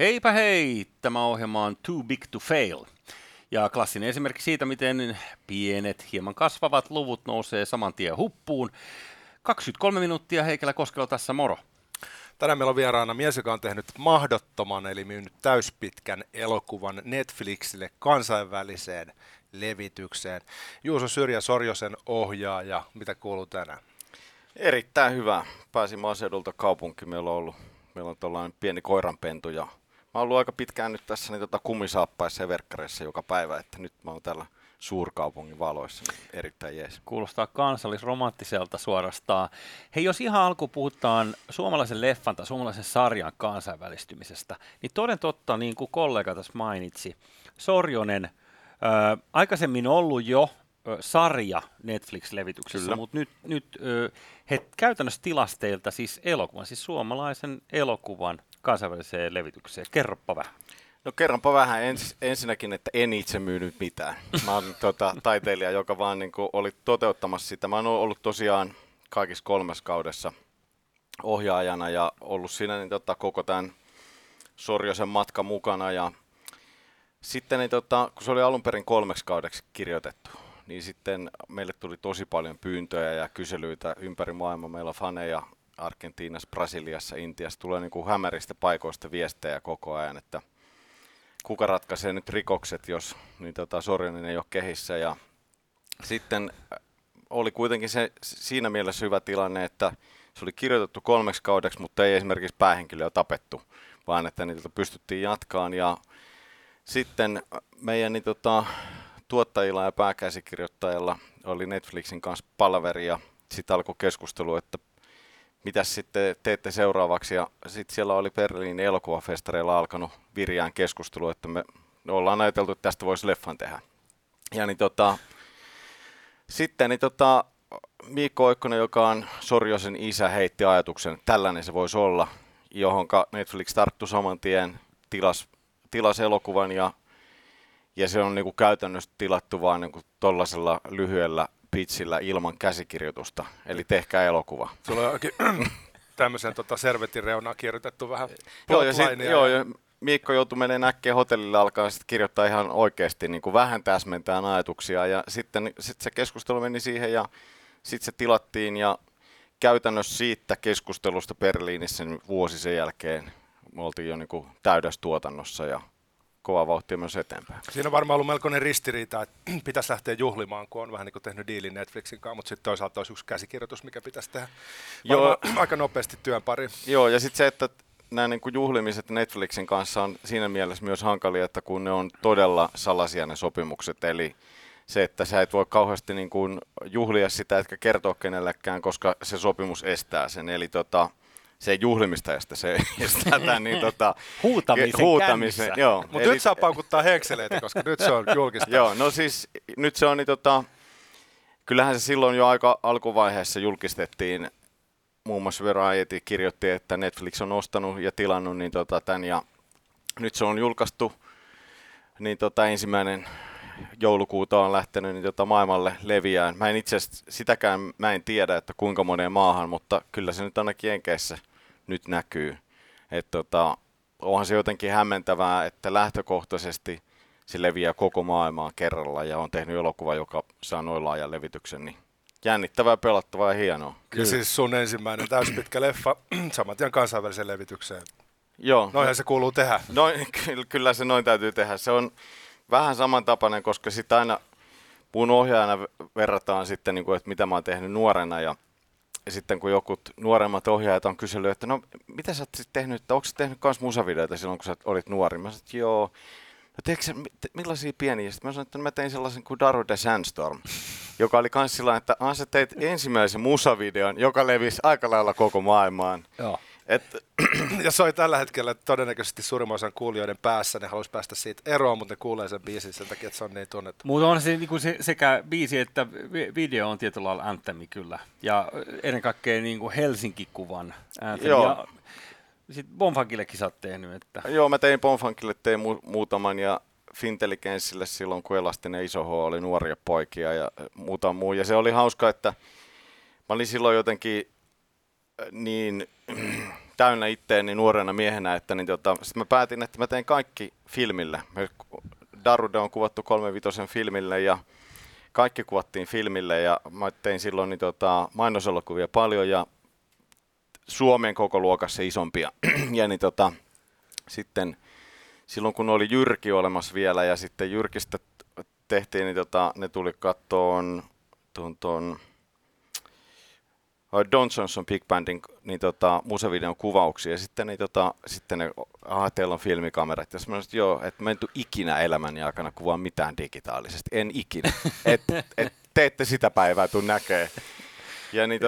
Heipä hei! Tämä ohjelma on Too Big to Fail. Ja klassinen esimerkki siitä, miten pienet, hieman kasvavat luvut nousee saman tien huppuun. 23 minuuttia Heikälä Koskelo tässä, moro! Tänään meillä on vieraana mies, joka on tehnyt mahdottoman, eli myynyt täyspitkän elokuvan Netflixille kansainväliseen levitykseen. Juuso Syrjä-Sorjosen ohjaaja, mitä kuuluu tänään? Erittäin hyvä. Pääsin maaseudulta kaupunkiin. Meillä on tuollainen pieni koiranpentu ja mä oon ollut aika pitkään nyt tässä niin kumisaappaissa ja verkkareissa joka päivä, että nyt mä oon täällä suurkaupungin valoissa, niin erittäin jees. Kuulostaa kansallisromanttiselta suorastaan. Hei, jos ihan alkuun puhutaan suomalaisen leffan tai suomalaisen sarjan kansainvälistymisestä, niin toden totta, niin kuin kollega tässä mainitsi, Sorjonen, aikaisemmin ollut jo sarja Netflix-levityksessä, mutta nyt he käytännössä tilasi teiltä siis elokuvan, siis suomalaisen elokuvan kansainväliseen levitykseen. Kerropa vähän. No kerronpa vähän ensinnäkin, että en itse myynyt mitään. Mä oon taiteilija, joka vaan niin kuin oli toteuttamassa sitä. Mä oon ollut tosiaan kaikissa 3 kaudessa ohjaajana ja ollut siinä niin koko tämän Sorjosen matkan mukana. Ja sitten niin kun se oli alun perin 3 kaudeksi kirjoitettu, niin sitten meille tuli tosi paljon pyyntöjä ja kyselyitä ympäri maailmaa. Meillä on faneja Argentiinassa, Brasiliassa, Intiassa. Tulee niin kuin hämäristä paikoista viestejä koko ajan, että kuka ratkaisee nyt rikokset, jos niin Sorjonen ei ole kehissä. Ja sitten oli kuitenkin se siinä mielessä hyvä tilanne, että se oli kirjoitettu 3 kaudeksi, mutta ei esimerkiksi päähenkilöä tapettu, vaan että niitä pystyttiin jatkaan. Ja sitten meidän niin tuottajilla ja pääkäsikirjoittajilla oli Netflixin kanssa palaveri ja sitten alkoi keskustelu, että mitä sitten teette seuraavaksi, ja sitten siellä oli Berliinin elokuvafestareilla alkanut viriään keskustelu, että me ollaan ajateltu, että tästä voisi leffan tehdä. Ja niin sitten niin Miikko Oikkonen, joka on Sorjosen isä, heitti ajatuksen, että tällainen se voisi olla, johonka Netflix tarttui saman tien, tilasi elokuvan, ja se on niin kuin käytännössä tilattu vaan niin kuin tuollaisella lyhyellä pitchillä ilman käsikirjoitusta, eli tehkää elokuva. Sulla on oikein tämmöisen servetin reunaan kirjoitettu vähän plotlinea. Joo, ja Miikko joutui menemään äkkiä hotellille, alkaa sitten kirjoittaa ihan oikeasti, niin kuin vähän täsmentään ajatuksia, ja sitten se keskustelu meni siihen, ja sitten se tilattiin, ja käytännössä siitä keskustelusta Berliinissä niin vuosi sen jälkeen me oltiin jo niin kuin täydessä tuotannossa, ja kova vauhtia myös eteenpäin. Siinä on varmaan ollut melkoinen ristiriita, että pitäisi lähteä juhlimaan, kun on vähän niin kuin tehnyt diilin Netflixin kanssa, mutta sitten toisaalta olisi yksi käsikirjoitus, mikä pitäisi tehdä. Joo. Aika nopeasti työn pari. Joo, ja sitten se, että nämä niin kuin juhlimiset Netflixin kanssa on siinä mielessä myös hankalia, että kun ne on todella salaisia ne sopimukset, eli se, että sä et voi kauheasti niin kuin juhlia sitä, etkä kertoa kenellekään, koska se sopimus estää sen, eli se ei juhlimista estä, se estää tämän niin, huutamisen käynnissä. Joo. Mutta nyt saa paukuttaa henkseleitä, koska nyt se on julkista. Joo, no siis nyt se on niin, kyllähän se silloin jo aika alkuvaiheessa julkistettiin. Muun muassa Variety kirjoitti, että Netflix on ostanut ja tilannut niin, tämän, ja nyt se on julkaistu, niin 1. joulukuuta on lähtenyt niin, maailmalle leviään. Mä en itse asiassa sitäkään tiedä, että kuinka moneen maahan, mutta kyllä se nyt ainakin Jenkeissä nyt näkyy. Et, onhan se jotenkin hämmentävää, että lähtökohtaisesti se leviää koko maailmaan kerralla ja on tehnyt elokuva, joka saa noin laajan levityksen. Niin jännittävää, pelattavaa ja hienoa. Kyllä. Ja siis sun ensimmäinen täyspitkä leffa saman tien kansainväliseen levitykseen. Joo. Noinhan se kuuluu tehdä. Noin, kyllä se noin täytyy tehdä. Se on vähän samantapainen, koska sitä aina mun ohjaajana verrataan sitten, että mitä mä oon tehnyt nuorena, ja sitten kun joku nuoremmat ohjaajat on kysellyt, että no mitä sä oot sitten tehnyt, että onko sä tehnyt kans musavideoita silloin, kun sä olit nuori? Mä sanoin, että joo. No teekö sä millaisia pieniä? Sitten mä sanoin, että mä tein sellaisen kuin Daru de Sandstorm, joka oli kans sillä, että sä teit ensimmäisen musavideon, joka levisi aika lailla koko maailmaan. Joo. Ja se on tällä hetkellä todennäköisesti suurimman osan kuulijoiden päässä, ne haluaisi päästä siitä eroon, mutta ne kuulee sen biisin sen takia, että se on niin tunnettu. Mutta on se, niin kuin se sekä biisi että video on tietyllä lailla anthemi kyllä, ja ennen kaikkea niin kuin Helsinki-kuvan anthemi. Ja sitten Bonfunkillekin sä oot tehnyt. Että joo, mä tein Bonfunkille muutaman, ja Fintelligenssille silloin, kun Elastinen Iso H oli nuoria poikia ja muuta muu, ja se oli hauska, että mä olin silloin jotenkin niin täynnä itteeni nuorena miehenä, että niin sitten mä päätin, että mä teen kaikki filmille. Darude on kuvattu 3/5 filmille ja kaikki kuvattiin filmille ja mä tein silloin niin mainoselokuvia paljon ja Suomen koko luokassa isompia. Ja niin sitten silloin kun oli Jyrki olemassa vielä ja sitten Jyrkistä tehtiin, niin ne tuli kattoon tuon Don Johnson Big Bandin niin musevideon kuvauksia ja sitten ne teillä on filmikamerat. Ja sanoin, että joo, että mä en tule ikinä elämäni aikana kuvaa mitään digitaalisesti. En ikinä. Et te ette sitä päivää tule näkee. Ja niin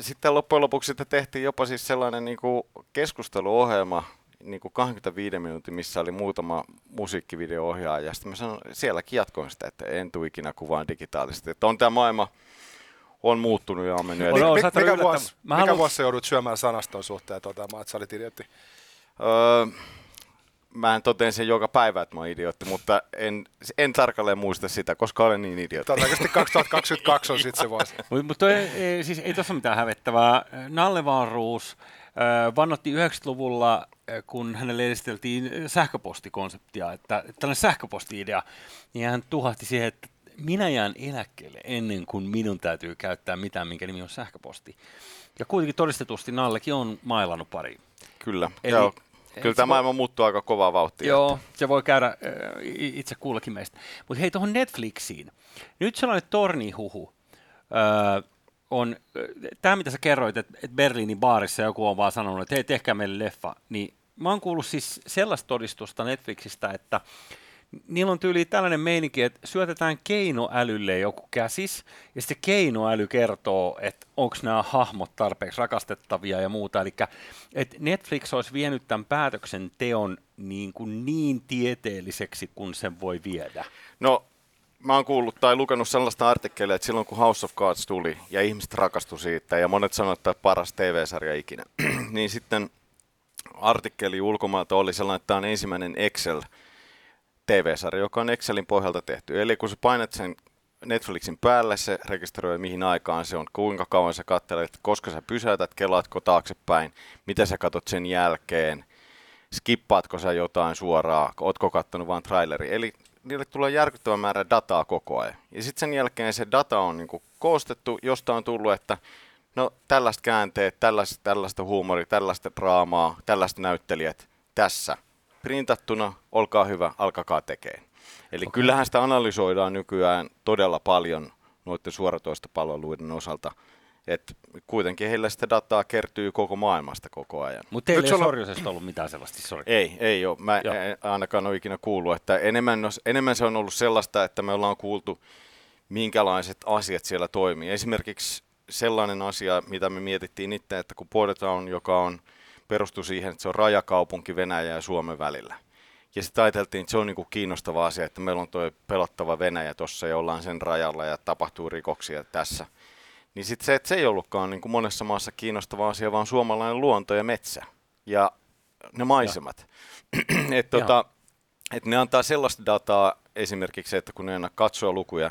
sitten loppujen lopuksi tehtiin jopa siis sellainen niin kuin keskusteluohjelma, niin kuin 25 minuutin, missä oli muutama musiikkivideo-ohjaaja. Sitten mä sanoin, sielläkin jatkoin sitä, että en tule ikinä kuvaan digitaalisesti. Että on tämä maailma on muuttunut ja on mennyt. Mikä vuosi joudut syömään sanaston suhteen toteamaan, että sä olit idiotti? Mä en totean sen joka päivä, että mä oon idiootti, mutta en tarkalleen muista sitä, koska olen niin idiootti. Todennäköisesti 2022 on sitten se vuosi. Mutta siis ei tuossa mitään hävettävää. Nalle Wahlroos vannotti 90-luvulla, kun hänelle esiteltiin sähköpostikonseptia, että tällainen sähköposti-idea, niin hän tuhahti siihen, että minä jään eläkkeelle ennen kuin minun täytyy käyttää mitään, minkä nimi on sähköposti. Ja kuitenkin todistetusti Nallekin on mailannut pari. Kyllä. Eli kyllä tämä maailma muuttuu aika kovaa vauhtia. Joo, se voi käydä itse kullakin meistä. Mutta hei, tuohon Netflixiin. Nyt sellainen tornihuhu on, tämä mitä sä kerroit, että Berliinin baarissa joku on vaan sanonut, että hei, tehkää meille leffa. Niin mä oon kuullut siis sellaista todistusta Netflixistä, että niillä on tyyli tällainen meininki, että syötetään keinoälylle joku käsis, ja sitten keinoäly kertoo, että onko nämä hahmot tarpeeksi rakastettavia ja muuta. Eli että Netflix olisi vienyt tämän päätöksenteon niin tieteelliseksi kuin sen voi viedä. No, mä oon kuullut tai lukenut sellaista artikkelia, että silloin kun House of Cards tuli, ja ihmiset rakastuivat siitä, ja monet sanoivat, että paras TV-sarja ikinä, niin sitten artikkeli ulkomailta oli sellainen, että tämä on ensimmäinen Excel TV-sarja, joka on Excelin pohjalta tehty. Eli kun sä painat sen Netflixin päälle, se rekisteröi mihin aikaan se on, kuinka kauan sä katselet, koska sä pysäytät, kelaatko taaksepäin, mitä sä katot sen jälkeen, skippaatko sä jotain suoraan, ootko kattonut vaan traileri. Eli niille tulee järkyttävä määrä dataa koko ajan. Ja sitten sen jälkeen se data on niinku koostettu, josta on tullut, että no tällaista käänteet, tällaista huumoria, tällaista draamaa, tällaista näyttelijät tässä. Printattuna, olkaa hyvä, alkakaa tekemään. Eli kyllähän sitä analysoidaan nykyään todella paljon noiden suoratoistopalveluiden osalta. Et kuitenkin heillä sitä dataa kertyy koko maailmasta koko ajan. Mutta teillä ei Sorjusesta ollut mitään sellaista? Sorry. Ei ole. Mä en ainakaan ole ikinä kuullut. Että enemmän se on ollut sellaista, että me ollaan kuultu, minkälaiset asiat siellä toimii. Esimerkiksi sellainen asia, mitä me mietittiin itse, että kun Bordertown, joka on perustui siihen, että se on rajakaupunki Venäjä ja Suomen välillä. Ja sitten ajateltiin, että se on niinku kiinnostava asia, että meillä on tuo pelottava Venäjä tuossa ja ollaan sen rajalla ja tapahtuu rikoksia tässä. Niin sitten se, että se ei ollutkaan niinku monessa maassa kiinnostava asia, vaan suomalainen luonto ja metsä ja ne maisemat. Että ne antaa sellaista dataa esimerkiksi, että kun ne aina katsoa lukuja,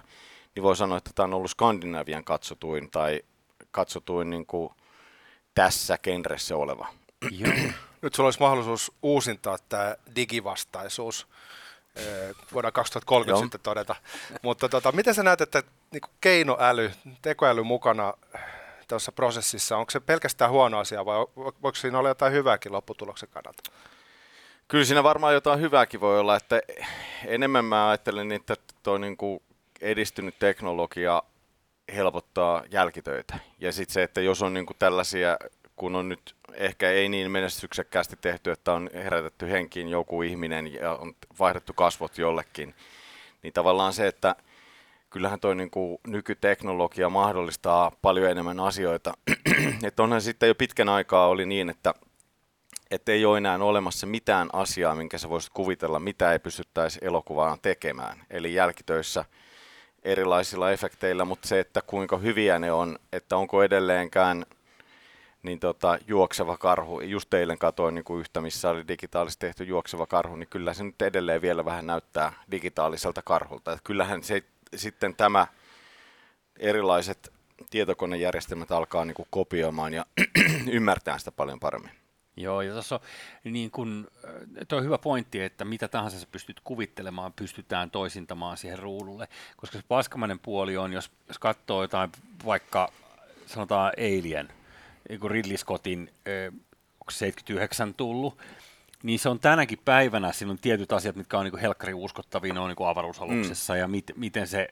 niin voi sanoa, että tämä on ollut Skandinavian katsotuin tai katsotuin niinku tässä genressä oleva. Joo. Nyt sulla olisi mahdollisuus uusintaa tämä digivastaisuus, voidaan 2030 Joo. sitten todeta, mutta miten sä näet, että niinku keinoäly, tekoäly mukana tuossa prosessissa, onko se pelkästään huono asia vai voiko siinä olla jotain hyvääkin lopputuloksen kannalta? Kyllä siinä varmaan jotain hyvääkin voi olla, että enemmän mä ajattelen, että tuo niinku edistynyt teknologia helpottaa jälkitöitä ja sitten se, että jos on niinku tällaisia, kun on nyt ehkä ei niin menestyksekkäästi tehty, että on herätetty henkiin joku ihminen ja on vaihdettu kasvot jollekin, niin tavallaan se, että kyllähän toi niinku nykyteknologia mahdollistaa paljon enemmän asioita. Että onhan sitten jo pitkän aikaa oli niin, että ei ole enää olemassa mitään asiaa, minkä sä voisit kuvitella, mitä ei pystyttäisi elokuvaan tekemään. Eli jälkitöissä erilaisilla efekteillä, mutta se, että kuinka hyviä ne on, että onko edelleenkään niin juokseva karhu, just eilen katoin niin yhtä, missä oli digitaalisesti tehty juokseva karhu, niin kyllä se nyt edelleen vielä vähän näyttää digitaaliselta karhulta. Että kyllähän se, sitten tämä erilaiset tietokonejärjestelmät alkaa niin kopioimaan ja ymmärtää sitä paljon paremmin. Joo, ja tuossa on niin kun, toi hyvä pointti, että mitä tahansa sä pystyt kuvittelemaan, pystytään toisintamaan siihen ruudulle, koska se paskamainen puoli on, jos katsoo jotain vaikka sanotaan Alien, kun Ridley Scottin, onko 79 tullut, niin se on tänäkin päivänä, siinä on tietyt asiat, mitkä on niin helkkarin uskottavia, ne on niin avaruusaluksessa ja miten se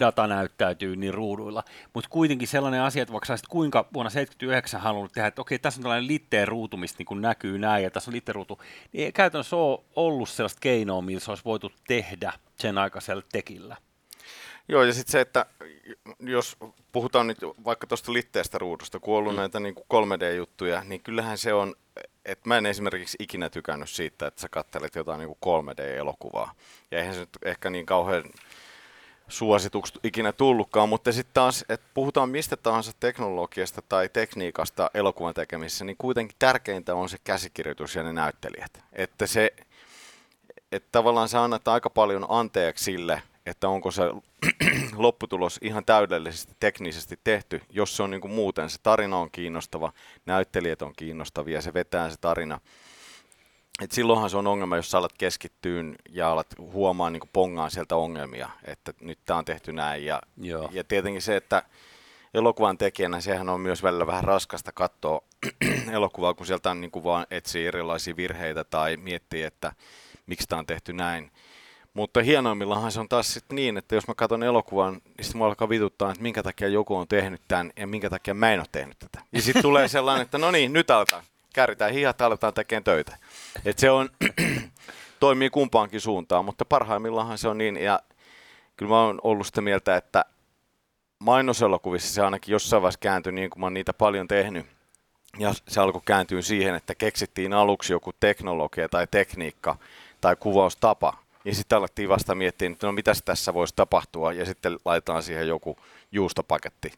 data näyttäytyy niin ruuduilla. Mutta kuitenkin sellainen asia, että vaikka saisit kuinka vuonna 79 halunnut tehdä, että okei, tässä on tällainen litteen ruutu, mistä niin näkyy näin ja tässä on litteen ruutu, niin ei käytännössä ole ollut sellaista keinoa, millä se olisi voitu tehdä sen aikaisella tekillä. Joo, ja sitten se, että jos puhutaan nyt vaikka tuosta litteestä ruudusta, kun on ollut näitä niin 3D-juttuja, niin kyllähän se on, että mä en esimerkiksi ikinä tykännyt siitä, että sä katselet jotain niin 3D-elokuvaa. Ja eihän se nyt ehkä niin kauhean suosituksi ikinä tullutkaan, mutta sitten taas, että puhutaan mistä tahansa teknologiasta tai tekniikasta elokuvan tekemisessä, niin kuitenkin tärkeintä on se käsikirjoitus ja ne näyttelijät. Että se, että tavallaan sä annat aika paljon anteeksi sille, että onko se lopputulos ihan täydellisesti teknisesti tehty, jos se on niin kuin muuten, se tarina on kiinnostava, näyttelijät on kiinnostavia, se vetää se tarina. Et silloinhan se on ongelma, jos sä alat keskittyä ja alat huomaa niin kuin pongaan sieltä ongelmia, että nyt tää on tehty näin. Ja tietenkin se, että elokuvan tekijänä sehän on myös välillä vähän raskasta katsoa elokuvaa, kun sieltä niin kuin vaan etsii erilaisia virheitä tai miettii, että miksi tää on tehty näin. Mutta hienoimmillahan se on taas sitten niin, että jos mä katson elokuvan, niin sitten mua alkaa vituttaa, että minkä takia joku on tehnyt tämän ja minkä takia mä en ole tehnyt tätä. Ja sitten tulee sellainen, että no niin, nyt aletaan. Kääritään hihat, aletaan tekemään töitä. Että se on, toimii kumpaankin suuntaan, mutta parhaimmillahan se on niin. Ja kyllä mä oon ollut sitä mieltä, että mainoselokuvissa se ainakin jossain vaiheessa kääntyi niin kuin mä oon niitä paljon tehnyt. Ja se alkoi kääntyä siihen, että keksittiin aluksi joku teknologia tai tekniikka tai kuvaustapa. Ja sitten alettiin vasta miettiä, että no mitäs tässä voisi tapahtua, ja sitten laitetaan siihen joku juustopaketti.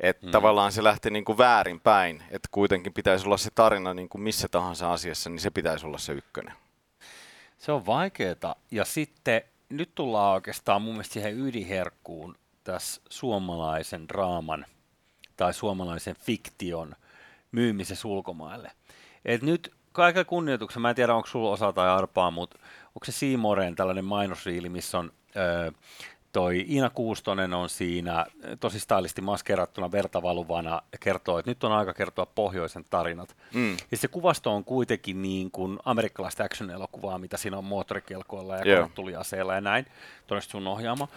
Että tavallaan se lähti niin kuin väärinpäin, että kuitenkin pitäisi olla se tarina niin kuin missä tahansa asiassa, niin se pitäisi olla se ykkönen. Se on vaikeeta. Ja sitten nyt tullaan oikeastaan mun mielestä siihen ydinherkkuun tässä suomalaisen draaman tai suomalaisen fiktion myymisessä ulkomaille. Et nyt kaikilla kunnioituksella, mä en tiedä onko sulla osaa tai arpaa, mutta onko se Seamoreen tällainen mainosriili, missä on toi Iina Kuustonen on siinä tosi stylisti maskerattuna vertavaluvana ja kertoo, että nyt on aika kertoa pohjoisen tarinat. Ja se kuvasto on kuitenkin niin kuin amerikkalaista action-elokuvaa, mitä siinä on moottorikelkoilla ja tuliaseilla ja näin. Todennäköisesti sun ohjaama.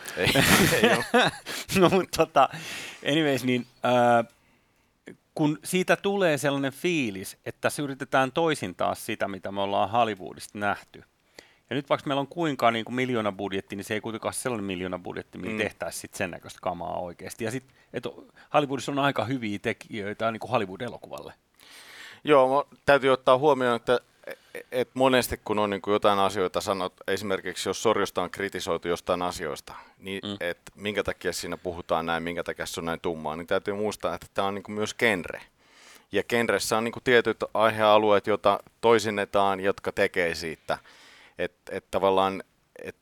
No mutta anyways, niin kun siitä tulee sellainen fiilis, että tässä yritetään toisintaa sitä, mitä me ollaan Hollywoodista nähty. Ja nyt vaikka meillä on kuinka niin kuin miljoona budjetti, niin se ei kuitenkaan ole sellainen miljoona budjetti, millä tehtäisiin sit sen näköistä kamaa oikeasti. Ja sitten, että Hollywoodissa on aika hyviä tekijöitä niin kuin Hollywood-elokuvalle. Joo, täytyy ottaa huomioon, että monesti kun on niin kuin jotain asioita sanot, esimerkiksi jos Sorjosta on kritisoitu jostain asioista, niin että minkä takia siinä puhutaan näin, minkä takia se on näin tummaa, niin täytyy muistaa, että tämä on niin kuin myös genre. Ja genressä on niin kuin tietyt aihealueet, joita toisinnetaan, jotka tekee siitä. Että tavallaan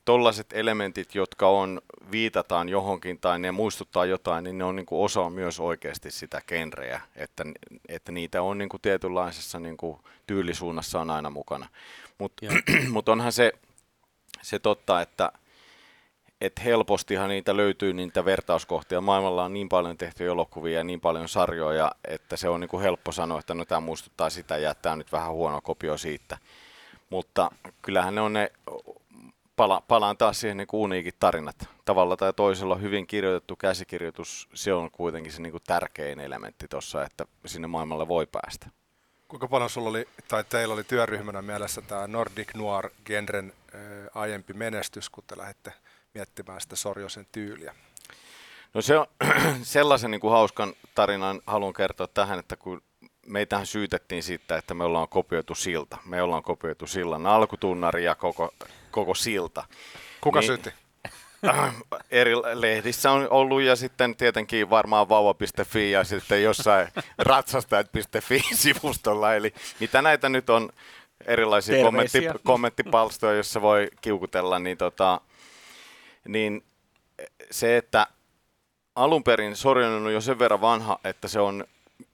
tollaiset elementit, jotka on, viitataan johonkin tai ne muistuttaa jotain, niin ne on niin kuin osa myös oikeasti sitä genreä, että niitä on niin kuin tietynlaisessa niin kuin tyylisuunnassa on aina mukana. Mut onhan se totta, että helpostihan niitä löytyy niitä vertauskohtia. Maailmalla on niin paljon tehty elokuvia ja niin paljon sarjoja, että se on niin kuin helppo sanoa, että no tämä muistuttaa sitä ja tämä nyt vähän huono kopio siitä. Mutta kyllähän ne on ne, palaan taas siihen niin kuin uniikit tarinat. Tavalla tai toisella hyvin kirjoitettu käsikirjoitus, se on kuitenkin se niin kuin tärkein elementti tuossa, että sinne maailmalle voi päästä. Kuinka paljon sulla oli, tai teillä oli työryhmänä mielessä tämä Nordic Noir-genren aiempi menestys, kun te lähdette miettimään sitä Sorjosen tyyliä? No se on sellaisen niin kuin hauskan tarinan haluan kertoa tähän, että kun meitähän syytettiin siitä, että me ollaan kopioitu silta. Me ollaan kopioitu sillan alkutunnari ja koko silta. Kuka syytti? Eri lehdissä on ollut ja sitten tietenkin varmaan vauva.fi ja sitten jossain ratsastajat.fi-sivustolla. Eli mitä näitä nyt on erilaisia kommenttipalstoja, joissa voi kiukutella, niin, niin se, että alun perin Sorjonen on jo sen verran vanha, että se on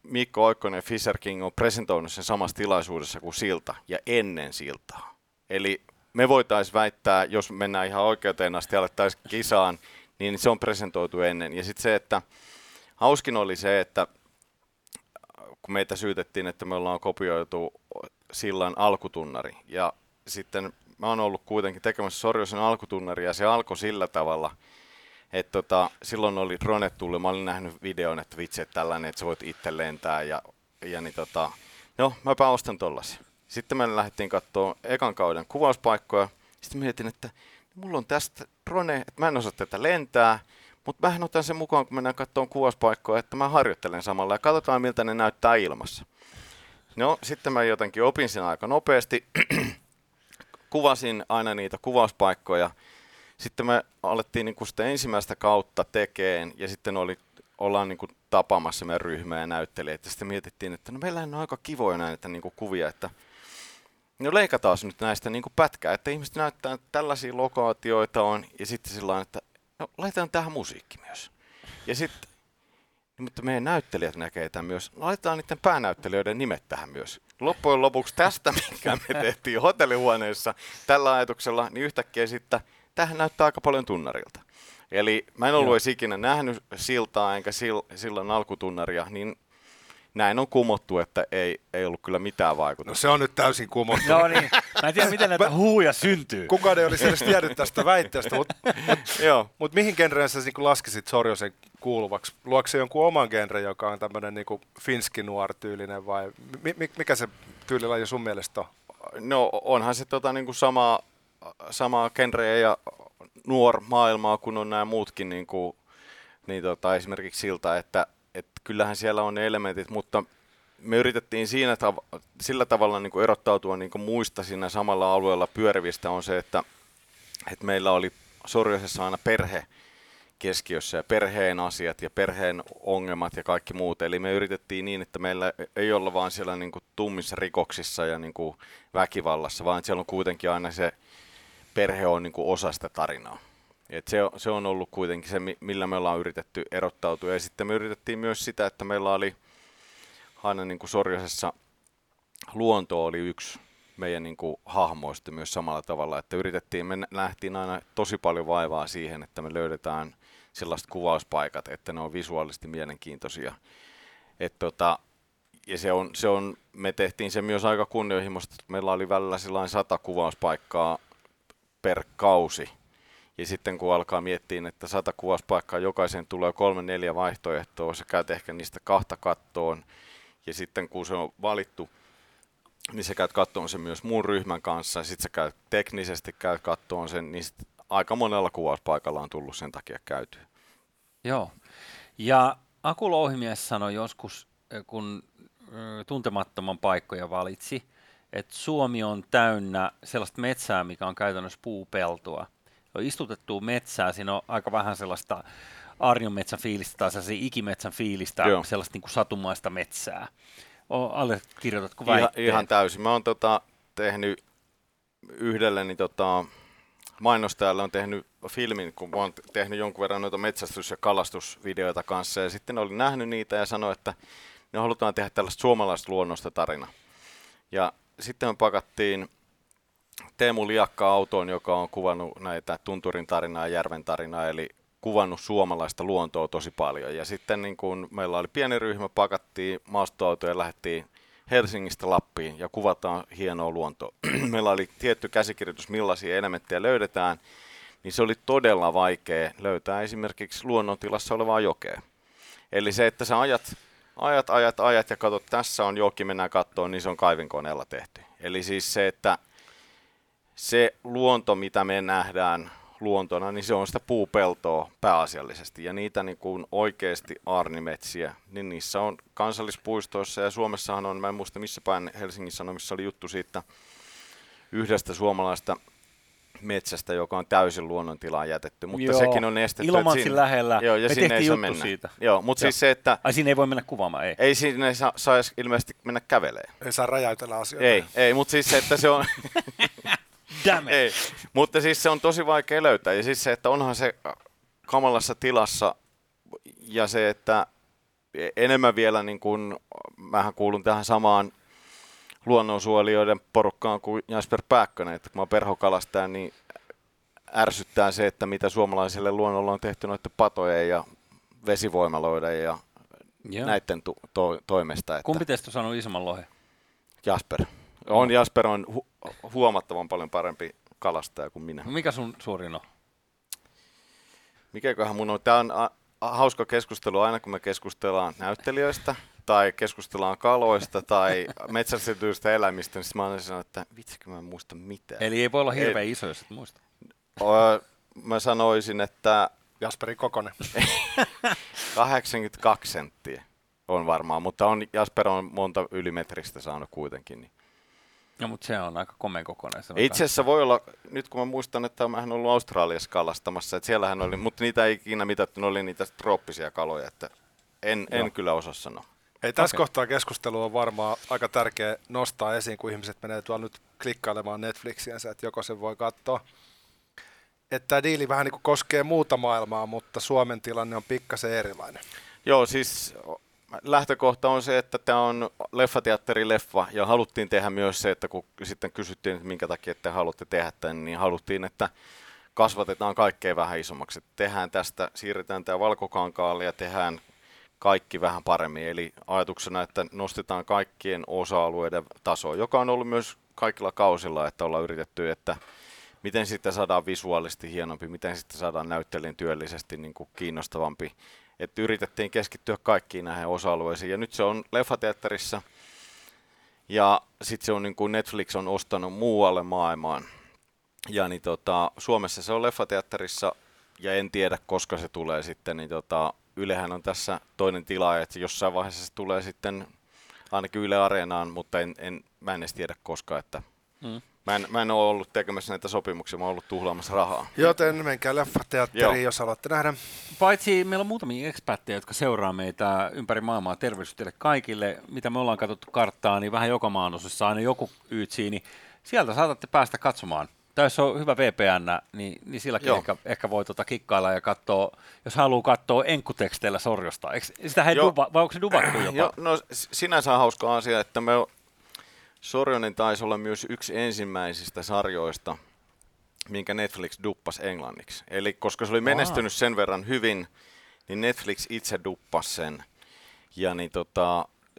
Mikko Oikkonen ja Fisher King on presentoinut sen samassa tilaisuudessa kuin Silta ja ennen Siltaa. Eli me voitaisiin väittää, jos mennään ihan oikeuteen asti ja alettaisiin kisaan, niin se on presentoitu ennen. Ja sitten se, että hauskin oli se, että kun meitä syytettiin, että me ollaan kopioitu Sillan alkutunnari. Ja sitten mä oon ollut kuitenkin tekemässä Sorjosen alkutunnaria ja se alkoi sillä tavalla, että silloin oli drone tullut, mä olin nähnyt videon, että vitsi, että tällainen, että sä voit itse lentää ja niin no mäpä ostan tollasia. Sitten me lähdettiin katsoa ekan kauden kuvauspaikkoja, sitten mietin, että mulla on tästä drone, että mä en osaa tätä lentää, mutta mähän otan sen mukaan, kun mennään katsomaan kuvauspaikkoja, että mä harjoittelen samalla ja katsotaan, miltä ne näyttää ilmassa. No, sitten mä jotenkin opin sen aika nopeasti, kuvasin aina niitä kuvauspaikkoja, sitten me alettiin niin kuin sitä ensimmäistä kautta tekemään ja sitten ollaan niin kuin tapaamassa meidän ryhmää ja näyttelijät ja sitten mietittiin, että no meillähän on aika kivoja näitä niin kuin kuvia, että no leikataan nyt näistä niin kuin pätkää, että ihmiset näyttää, että tällaisia lokaatioita on ja sitten sillain, että no laitetaan tähän musiikki myös. Ja sitten, mutta meidän näyttelijät näkee tämän myös, laitetaan niiden päänäyttelijöiden nimet tähän myös. Loppujen lopuksi tästä, mikä me tehtiin hotellihuoneessa tällä ajatuksella, niin yhtäkkiä sitten tähän näyttää aika paljon tunnarilta. Eli mä en ollut edes ikinä nähnyt Siltaa enkä sillan alkutunnaria, niin näin on kumottu, että ei ollut kyllä mitään vaikutusta. No se on nyt täysin kumottu. No niin, mä en tiedä miten näitä huuja syntyy. Kukaan ei olisi edes tiennyt tästä väitteestä, mutta mihin genreen sä niinku laskisit Sorjosen kuuluvaksi? Luoksi se jonkun oman genren, joka on tämmöinen niinku finski-nuor-tyylinen vai mikä se tyylilaji sun mielestä on? No onhan se niinku samaa genreä ja nuormaailmaa kuin on nämä muutkin, niin esimerkiksi Silta, että kyllähän siellä on ne elementit, mutta me yritettiin sillä tavalla niin kuin erottautua niin kuin muista siinä samalla alueella pyörivistä on se, että meillä oli Sorjosessa aina perhe keskiössä ja perheen asiat ja perheen ongelmat ja kaikki muut. Eli me yritettiin niin, että meillä ei olla vaan siellä niin kuin tummissa rikoksissa ja niin kuin väkivallassa, vaan siellä on kuitenkin aina se perhe on niin kuin osa sitä tarinaa. Et se on ollut kuitenkin se, millä me ollaan yritetty erottautua. Ja sitten me yritettiin myös sitä, että meillä oli aina niin kuin Sorjosessa luonto oli yksi meidän niin kuin hahmoista myös samalla tavalla. Että me nähtiin aina tosi paljon vaivaa siihen, että me löydetään sellaiset kuvauspaikat, että ne on visuaalisesti mielenkiintoisia. Ja me tehtiin se myös aika kunnianhimoisesti. Meillä oli välillä sellainen 100 kuvauspaikkaa per kausi. Ja sitten kun alkaa miettiä, että 100 kuvauspaikkaa jokaisen tulee 3-4 vaihtoehtoa, sä käyt ehkä niistä 2 kattoon. Ja sitten kun se on valittu, niin sä käyt kattoon sen myös muun ryhmän kanssa. Sitten sä teknisesti käyt kattoon sen, niin aika monella kuvauspaikalla on tullut sen takia käytyä. Joo. Ja Aku Louhimies sanoi joskus, kun Tuntemattoman paikkoja valitsi, että Suomi on täynnä sellaista metsää, mikä on käytännössä puupeltoa. On istutettua metsää, siinä on aika vähän sellaista arjonmetsän fiilistä tai sellaisen ikimetsän fiilistä, sellaista niin kuin satumaista metsää. Allekirjoitatko väitteen? Ihan täysin. Mä oon tehnyt yhdelle, niin mainostajalle on tehnyt filmin, kun mä oon tehnyt jonkun verran noita metsästys- ja kalastusvideoita kanssa, ja sitten olin nähnyt niitä ja sanoin, että me halutaan tehdä tällaista suomalaista luonnosta tarina. Ja sitten me pakattiin Teemu Liakka autoon, joka on kuvannut näitä Tunturin tarinaa ja Järven tarinaa, eli kuvannut suomalaista luontoa tosi paljon. Ja sitten niin kun meillä oli pieni ryhmä, pakattiin maastoautoja ja lähdettiin Helsingistä Lappiin ja kuvataan hienoa luontoa. Meillä oli tietty käsikirjoitus, millaisia elementtejä löydetään, niin se oli todella vaikea löytää esimerkiksi luonnontilassa olevaa jokea. Eli se, että sä ajat ja katsot, tässä on joki, mennään kattoon, niin se on kaivinkoneella tehty. Eli siis se, että se luonto, mitä me nähdään luontona, niin se on sitä puupeltoa pääasiallisesti. Ja niitä niin kuin oikeasti aarnimetsiä, niin niissä on kansallispuistoissa ja Suomessahan on, mä en muista missä päin Helsingin Sanomissa oli juttu siitä yhdestä suomalaista metsästä, joka on täysin luonnontilaan jätetty, mutta sekin on estetty. Ilomantsin lähellä, joo, ja me tehtiin juttu mennä siitä. Joo, mutta siis se, että siinä ei voi mennä kuvaamaan, ei. Ei siinä ei saa ilmeisesti mennä käveleen. Ei saa räjäytellä asioita. Ei, mutta siis se, että se on ei, mutta siis se on tosi vaikea löytää. Ja siis se, että onhan se kamalassa tilassa ja se, että enemmän vielä, niin kuin, mähän kuulun tähän samaan luonnonsuojelijoiden porukkaan kuin Jasper Pääkkönen, että kun mä perhokalastajan, niin ärsyttää se, että mitä suomalaiselle luonnolle on tehty noiden patojen ja vesivoimaloiden ja joo, näiden toimesta. Että kumpi teistä on saanut isomman lohen? Jasper. Jasper on huomattavan paljon parempi kalastaja kuin minä. Mikä sun suurin on? Mikäköhän mun on? Tämä on hauska keskustelu aina, kun me keskustellaan näyttelijöistä tai keskustellaan kaloista tai metsästetyistä eläimistä, niin sitten mä aina sanon, että vitsikö mä en muista mitään. Eli ei voi olla hirveän iso, jos et muista. Mä sanoisin, että Jasperin kokoinen. 82 senttiä on varmaan, mutta Jasper on monta ylimetristä saanut kuitenkin. Niin. No, mutta se on aika komea kokoinen. Itse asiassa voi olla, nyt kun mä muistan, että mä oon ollut Australiassa kalastamassa, että siellähän oli, mutta niitä ei ikinä mitattu, ne oli niitä trooppisia kaloja, että en kyllä osaa sanoa. Hei, tässä kohtaa keskustelua on varmaan aika tärkeä nostaa esiin, kun ihmiset menee tuolla nyt klikkailemaan Netflixiänsä, että joko sen voi katsoa. Että tämä diili vähän niin kuin koskee muuta maailmaa, mutta Suomen tilanne on pikkasen erilainen. Joo, siis lähtökohta on se, että tämä on leffa ja haluttiin tehdä myös se, että kun sitten kysyttiin, että minkä takia te haluatte tehdä tämän, niin haluttiin, että kasvatetaan kaikkea vähän isommaksi. Tehdään tästä, siirretään tämä valkokankaali ja tehdään kaikki vähän paremmin. Eli ajatuksena, että nostetaan kaikkien osa-alueiden tasoa, joka on ollut myös kaikilla kausilla, että ollaan yritetty, että miten sitten saadaan visuaalisesti hienompi, miten sitten saadaan näyttelijän työllisesti niin kuin kiinnostavampi. Että yritettiin keskittyä kaikkiin näihin osa-alueisiin. Ja nyt se on leffateatterissa ja sitten se on niin kuin Netflix on ostanut muualle maailmaan. Ja niin Suomessa se on leffateatterissa ja en tiedä koska se tulee sitten. Niin Ylehän on tässä toinen tila, että jossain vaiheessa se tulee sitten ainakin Yle Areenaan, mutta mä en edes tiedä koska, että Mä en ole ollut tekemässä näitä sopimuksia, mä oon ollut tuhlaamassa rahaa. Joten menkää leffateatteriin, jos haluatte nähdä. Paitsi meillä on muutamia ekspättejä, jotka seuraa meitä ympäri maailmaa. Terveys teille kaikille. Mitä me ollaan katsottu karttaa, niin vähän joka maanosassa aina joku yytsii, niin sieltä saatatte päästä katsomaan. Tai jos on hyvä VPN, niin silläkin ehkä voi kikkailla ja katsoa, jos haluaa katsoa enkkuteksteillä Sorjosta. Sitä ei vai onko se dubattu jopa? Joo, no sinänsä on hauska asia, että me Sorjonen taisi olla myös yksi ensimmäisistä sarjoista, minkä Netflix duppasi englanniksi. Eli koska se oli menestynyt sen verran hyvin, niin Netflix itse duppasi sen. Ja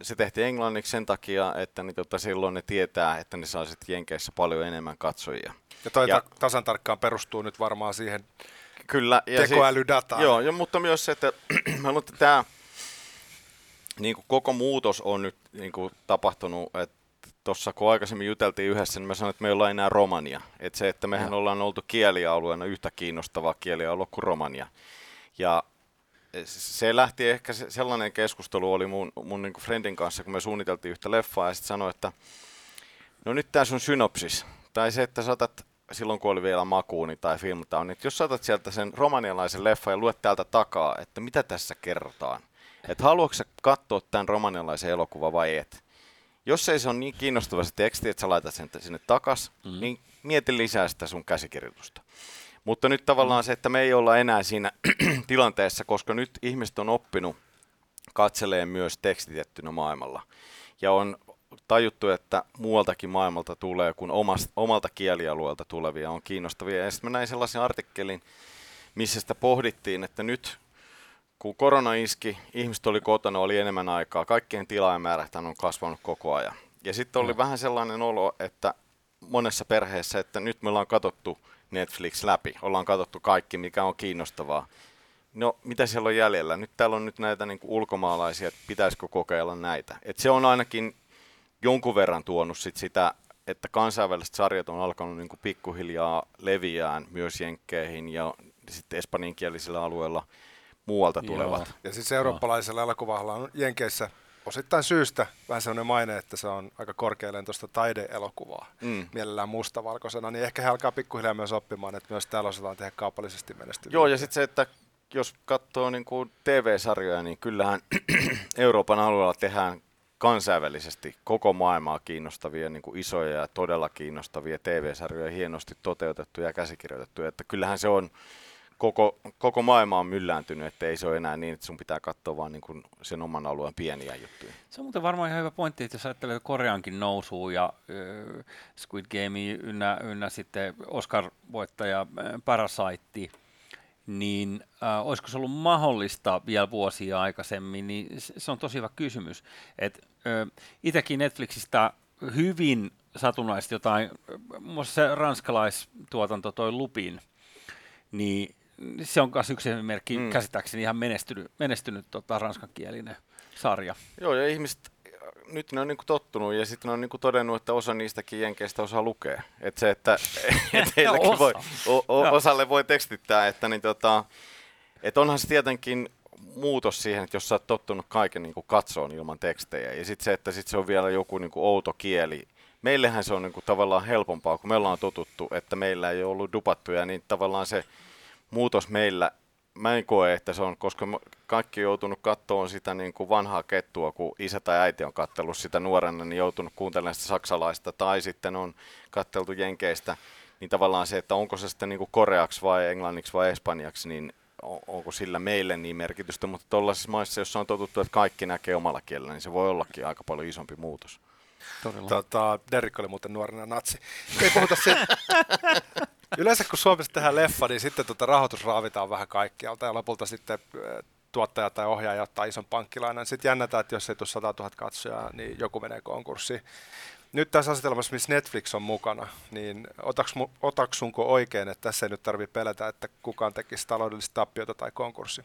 se tehtiin englanniksi sen takia, että silloin ne tietää, että ne saisivat Jenkeissä paljon enemmän katsojia. Ja toi tasan tarkkaan perustuu nyt varmaan siihen tekoälydataan. Joo, mutta myös se, että tämä niin koko muutos on nyt niin tapahtunut, että tuossa kun aikaisemmin juteltiin yhdessä, niin mä sanoin, että me ei olla enää Romania. Että se, että mehän ollaan oltu kielialueena yhtä kiinnostavaa kielialue kuin Romania. Ja se lähti ehkä, sellainen keskustelu oli mun niin kuin friendin kanssa, kun me suunniteltiin yhtä leffaa, ja sitten sanoi, että no nyt tää sun synopsis. Tai se, että saatat, silloin kun oli vielä Makuuni tai Filmtown, että jos saatat sieltä sen romanialaisen leffan ja luet täältä takaa, että mitä tässä kerrotaan. Että haluatko sä katsoa tämän romanialaisen elokuvan vai et? Jos ei se ole niin kiinnostava se teksti, että sä laitat sen sinne takas, niin mieti lisää sitä sun käsikirjoitusta. Mutta nyt tavallaan se, että me ei olla enää siinä tilanteessa, koska nyt ihmiset on oppinut katselemaan myös tekstitettynä maailmalla. Ja on tajuttu, että muualtakin maailmalta tulee, kun omalta kielialueelta tulevia on kiinnostavia. Ja sitten mä näin sellaisen artikkelin, missä sitä pohdittiin, että nyt kun korona iski, ihmiset oli kotona, oli enemmän aikaa. Kaikkien tilaajamäärät on kasvanut koko ajan. Ja sitten oli vähän sellainen olo, että monessa perheessä, että nyt me ollaan katsottu Netflix läpi. Ollaan katsottu kaikki, mikä on kiinnostavaa. No, mitä siellä on jäljellä? Nyt täällä on nyt näitä niin kuin ulkomaalaisia, että pitäisikö kokeilla näitä. Et se on ainakin jonkun verran tuonut sitä, että kansainväliset sarjat on alkanut niin kuin pikkuhiljaa leviään myös jenkkeihin ja sitten espanjankielisillä alueilla muualta tulevat. Ja siis eurooppalaisella elokuvalla on Jenkeissä osittain syystä vähän sellainen maine, että se on aika korkealentoista taide-elokuvaa, mielellään mustavalkoisena, niin ehkä he alkaa pikkuhiljaa myös oppimaan, että myös täällä osataan tehdä kaupallisesti menestyviä. Joo, ja sitten se, että jos katsoo niin kuin TV-sarjoja, niin kyllähän Euroopan alueella tehdään kansainvälisesti koko maailmaa kiinnostavia, niin kuin isoja ja todella kiinnostavia TV-sarjoja, hienosti toteutettuja ja käsikirjoitettuja, että kyllähän se on koko maailma on myllääntynyt, että ei se ole enää niin, että sun pitää katsoa vaan niin kuin sen oman alueen pieniä juttuja. Se on muuten varmaan ihan hyvä pointti, että jos ajattelee Koreankin nousua ja Squid Game ynnä sitten Oscar-voittaja Parasite, niin olisiko se ollut mahdollista vielä vuosia aikaisemmin, niin se on tosi hyvä kysymys. Itsekin Netflixistä hyvin satunnaisesti jotain, muun muassa se ranskalaistuotanto toi Lupin, niin se on myös yksi esimerkki, käsittääkseni ihan menestynyt ranskankielinen sarja. Joo, ja ihmiset, nyt ne on niinku tottunut, ja sitten ne on niinku todennut, että osa niistäkin jenkeistä osaa lukea. Että se, että heilläkin voi, osalle voi tekstittää, että niin et onhan se tietenkin muutos siihen, että jos sä oot tottunut kaiken niinku katsoon ilman tekstejä, ja sitten se, että se on vielä joku niinku outo kieli. Meillähän se on niin kuin tavallaan helpompaa, kun me ollaan totuttu, että meillä ei ole ollut dupattuja, niin tavallaan se muutos meillä, mä en koe, että se on, koska kaikki on joutunut katsomaan sitä niin kuin vanhaa kettua, kun isä tai äiti on katsellut sitä nuorena, niin joutunut kuuntelemaan sitä saksalaista, tai sitten on katseltu jenkeistä, niin tavallaan se, että onko se sitten niin kuin koreaksi vai englanniksi vai espanjaksi, niin onko sillä meille niin merkitystä, mutta tuollaisissa maissa, jossa on totuttu, että kaikki näkee omalla kielellä, niin se voi ollakin aika paljon isompi muutos. Derrick oli muuten nuorena natsi. Ei puhuta siitä. Yleensä kun Suomessa tehdään leffa, niin sitten rahoitus raavitaan vähän kaikkialta ja lopulta sitten tuottaja tai ohjaaja ottaa ison pankkilainan. Sitten jännätään, että jos ei tule 100 000 katsojaa, niin joku menee konkurssiin. Nyt tässä asetelmassa, missä Netflix on mukana, niin otaksunko oikein, että tässä ei nyt tarvitse pelätä, että kukaan tekisi taloudellista tappiota tai konkurssi?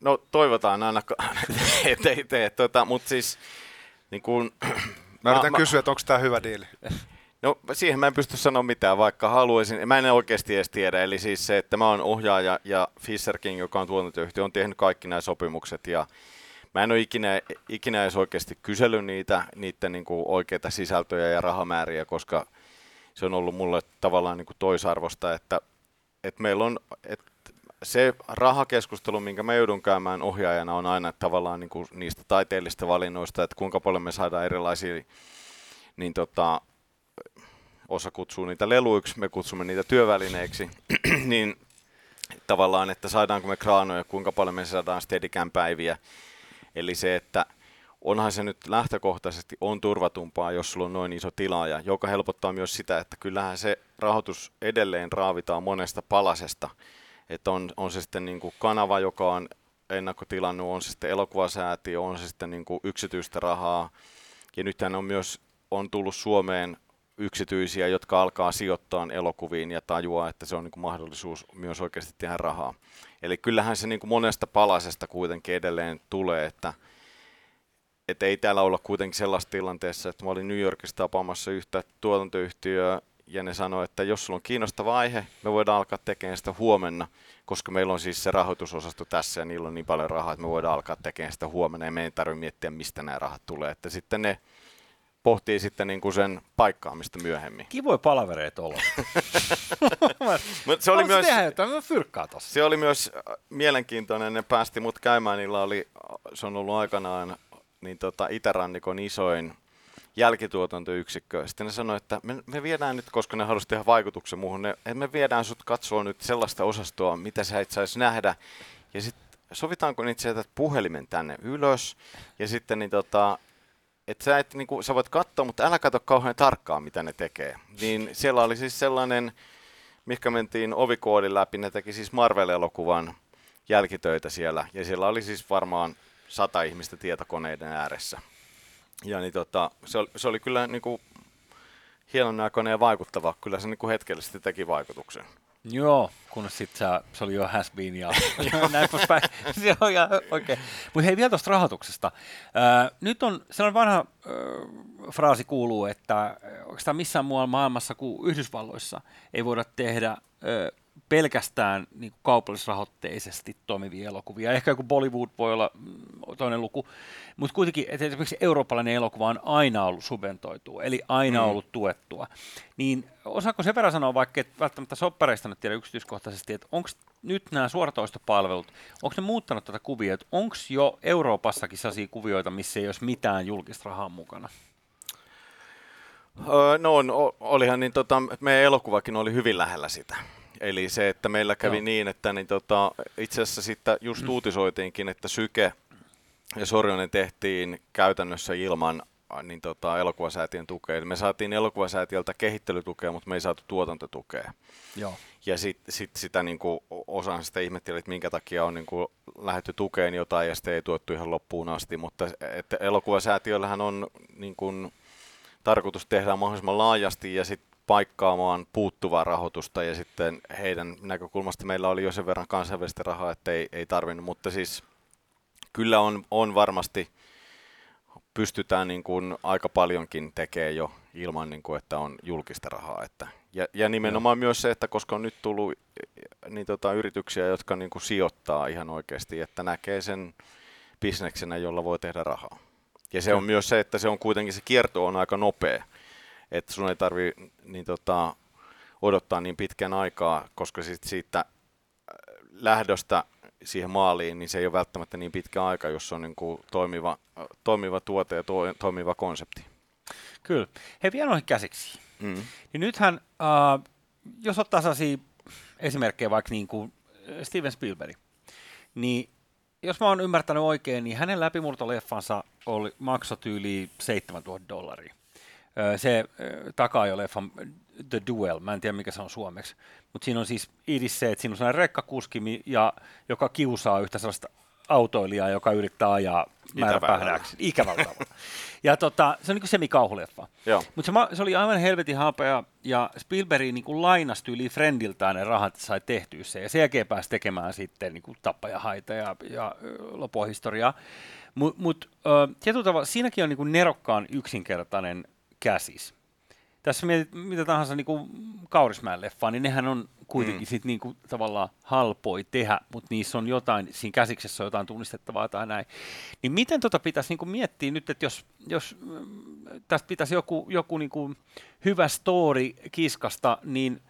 No toivotaan ainakaan, ettei tee, mutta siis... Niin kun, mä yritän kysyä, että onko tämä hyvä diili? No siihen mä en pysty sanoa mitään, vaikka haluaisin. Mä en oikeasti edes tiedä. Eli siis se, että mä oon ohjaaja ja Fisher King, joka on tuotantoyhtiö, on tehnyt kaikki nämä sopimukset. Ja mä en ole ikinä edes oikeasti kysellyt niiden niinku oikeita sisältöjä ja rahamääriä, koska se on ollut mulle tavallaan niinku toisarvosta. Että meillä on, että se rahakeskustelu, minkä mä joudun käymään ohjaajana, on aina tavallaan niinku niistä taiteellisista valinnoista, että kuinka paljon me saadaan erilaisia, niin osa kutsuu niitä leluiksi, me kutsumme niitä työvälineiksi, niin tavallaan, että saadaanko me kraanoja, kuinka paljon me saadaan steadicam päiviä. Eli se, että onhan se nyt lähtökohtaisesti on turvatumpaa, jos sulla on noin iso tilaaja, joka helpottaa myös sitä, että kyllähän se rahoitus edelleen raavitaan monesta palasesta. Että on se sitten niin kuin kanava, joka on ennakkotilannut, on se sitten elokuvasäätiö, on se sitten niin kuin yksityistä rahaa. Ja nythän on myös tullut Suomeen yksityisiä, jotka alkaa sijoittaa elokuviin ja tajuaa, että se on niin kuin mahdollisuus myös oikeasti tehdä rahaa. Eli kyllähän se niin kuin monesta palasesta kuitenkin edelleen tulee, että ei täällä olla kuitenkin sellaisessa tilanteessa, että mä olin New Yorkissa tapaamassa yhtä tuotantoyhtiöä, ja ne sanoo, että jos sulla on kiinnostava aihe, me voidaan alkaa tekemään sitä huomenna, koska meillä on siis se rahoitusosasto tässä ja niillä on niin paljon rahaa, että me voidaan alkaa tekemään sitä huomenna ja me ei tarvitse miettiä, mistä nämä rahat tulee. Että sitten ne pohtii sitten niin kuin sen paikkaamista myöhemmin. Kivoja palavereita olla. Se oli myös, se oli myös mielenkiintoinen, ne päästi mut käymään, niillä oli, se on ollut aikanaan niin Itärannikon isoin jälkituotantoyksikköä. Sitten ne sanoi, että me viedään nyt, koska ne halusi tehdä vaikutuksen muuhun, että me viedään sut katsoa nyt sellaista osastoa, mitä sä et saisi nähdä. Ja sitten sovitaanko niitä sieltä puhelimen tänne ylös. Ja sitten niin että sä, et, niin kun, sä voit katsoa, mutta älä katso kauhean tarkkaan, mitä ne tekee. Niin siellä oli siis sellainen, mikä mentiin ovikoodin läpi, ne teki siis Marvel-elokuvan jälkitöitä siellä. Ja siellä oli siis varmaan 100 ihmistä tietokoneiden ääressä. Ja niin se oli kyllä niinku hienon näköinen ja vaikuttava. Kyllä se niinku hetkellisesti teki vaikutuksen. Joo, kun sitten se oli jo has been ja näin poispäin. Se on ihan oikein. Mutta hei, vielä tuosta rahoituksesta. Nyt on sellainen vanha fraasi kuuluu, että oikeastaan missään muualla maailmassa kuin Yhdysvalloissa ei voida tehdä pelkästään niin kuin kaupallisrahoitteisesti toimivia elokuvia. Ehkä joku Bollywood voi olla toinen luku, mutta kuitenkin esimerkiksi eurooppalainen elokuva on aina ollut subventoitua, eli aina ollut tuettua. Niin osaako sen verran sanoa, vaikka et välttämättä soppareista nyt tiedä yksityiskohtaisesti, että onko nyt nämä suoratoistopalvelut, onko ne muuttanut tätä kuvia, että onko jo Euroopassakin sellaisia kuvioita, missä ei olisi mitään julkista rahaa mukana? No olihan niin meidän elokuvakin oli hyvin lähellä sitä. Eli se, että meillä kävi niin, että niin itse asiassa sitten just uutisoitiinkin, että Syke ja Sorjonen tehtiin käytännössä ilman niin elokuvasäätiön tukea. Eli me saatiin elokuvasäätiöltä kehittelytukea, mutta me ei saatu tuotantotukea. Joo. Ja sitten sitä niinku, osaan sitä ihmetteli, että minkä takia on niinku, lähdetty tukeen jotain ja sitten ei tuettu ihan loppuun asti. Mutta että elokuvasäätiöllähän on niinku, tarkoitus tehdä mahdollisimman laajasti ja sitten paikkaamaan puuttuvaa rahoitusta. Ja sitten heidän näkökulmasta meillä oli jo sen verran kansainvälistä rahaa, että ei tarvinnut. Mutta siis kyllä on varmasti... pystytään niin kuin aika paljonkin tekemään jo ilman, niin kuin, että on julkista rahaa. Että, ja nimenomaan myös se, että koska on nyt tullut niin yrityksiä, jotka niin kuin sijoittaa ihan oikeasti, että näkee sen bisneksenä, jolla voi tehdä rahaa. Ja se on myös se, että se on kuitenkin se kierto on aika nopea, että sun ei tarvitse niin odottaa niin pitkän aikaa, koska siitä lähdöstä siihen maaliin, niin se ei ole välttämättä niin pitkä aika, jos on niin kuin toimiva tuote ja toimiva konsepti. Kyllä. Hei, vielä noihin käsiksi. Mm-hmm. Niin nythän, jos ottaa sellaisia esimerkkejä vaikka niin kuin Steven Spielberg, niin jos mä oon ymmärtänyt oikein, niin hänen läpimurtoleffansa maksoi tyyli $7,000. Se takaajaleffan The Duel, mä en tiedä mikä se on suomeksi, mutta siinä on siis idis se, että siinä on sellainen rekkakuski, joka kiusaa yhtä sellaista autoilijaa, joka yrittää ajaa määräpähnäksi. Ikävällä tavalla. Ja se on niin kuin semikauhuleffa. Mutta se oli aivan helvetin haapea, ja Spielberg niin kuin lainasi tyyli Friendiltään ne rahat, että sai tehtyä se, ja sen jälkeen pääsi tekemään sitten niin kuin tappajahaita ja lopuhistoriaa. Tietyllä tavalla siinäkin on niin kuin nerokkaan yksinkertainen käsis. Tässä mietit mitä tahansa niinku Kaurismäen leffaa, niin nehän on kuitenkin sit niinku tavallaan halpoi tehdä, mutta niissä on jotain, siinä käsiksessä on jotain tunnistettavaa tai näin. Niin miten pitäisi niinku miettiä nyt, että jos tästä pitäisi joku niinku hyvä story kiskasta, niin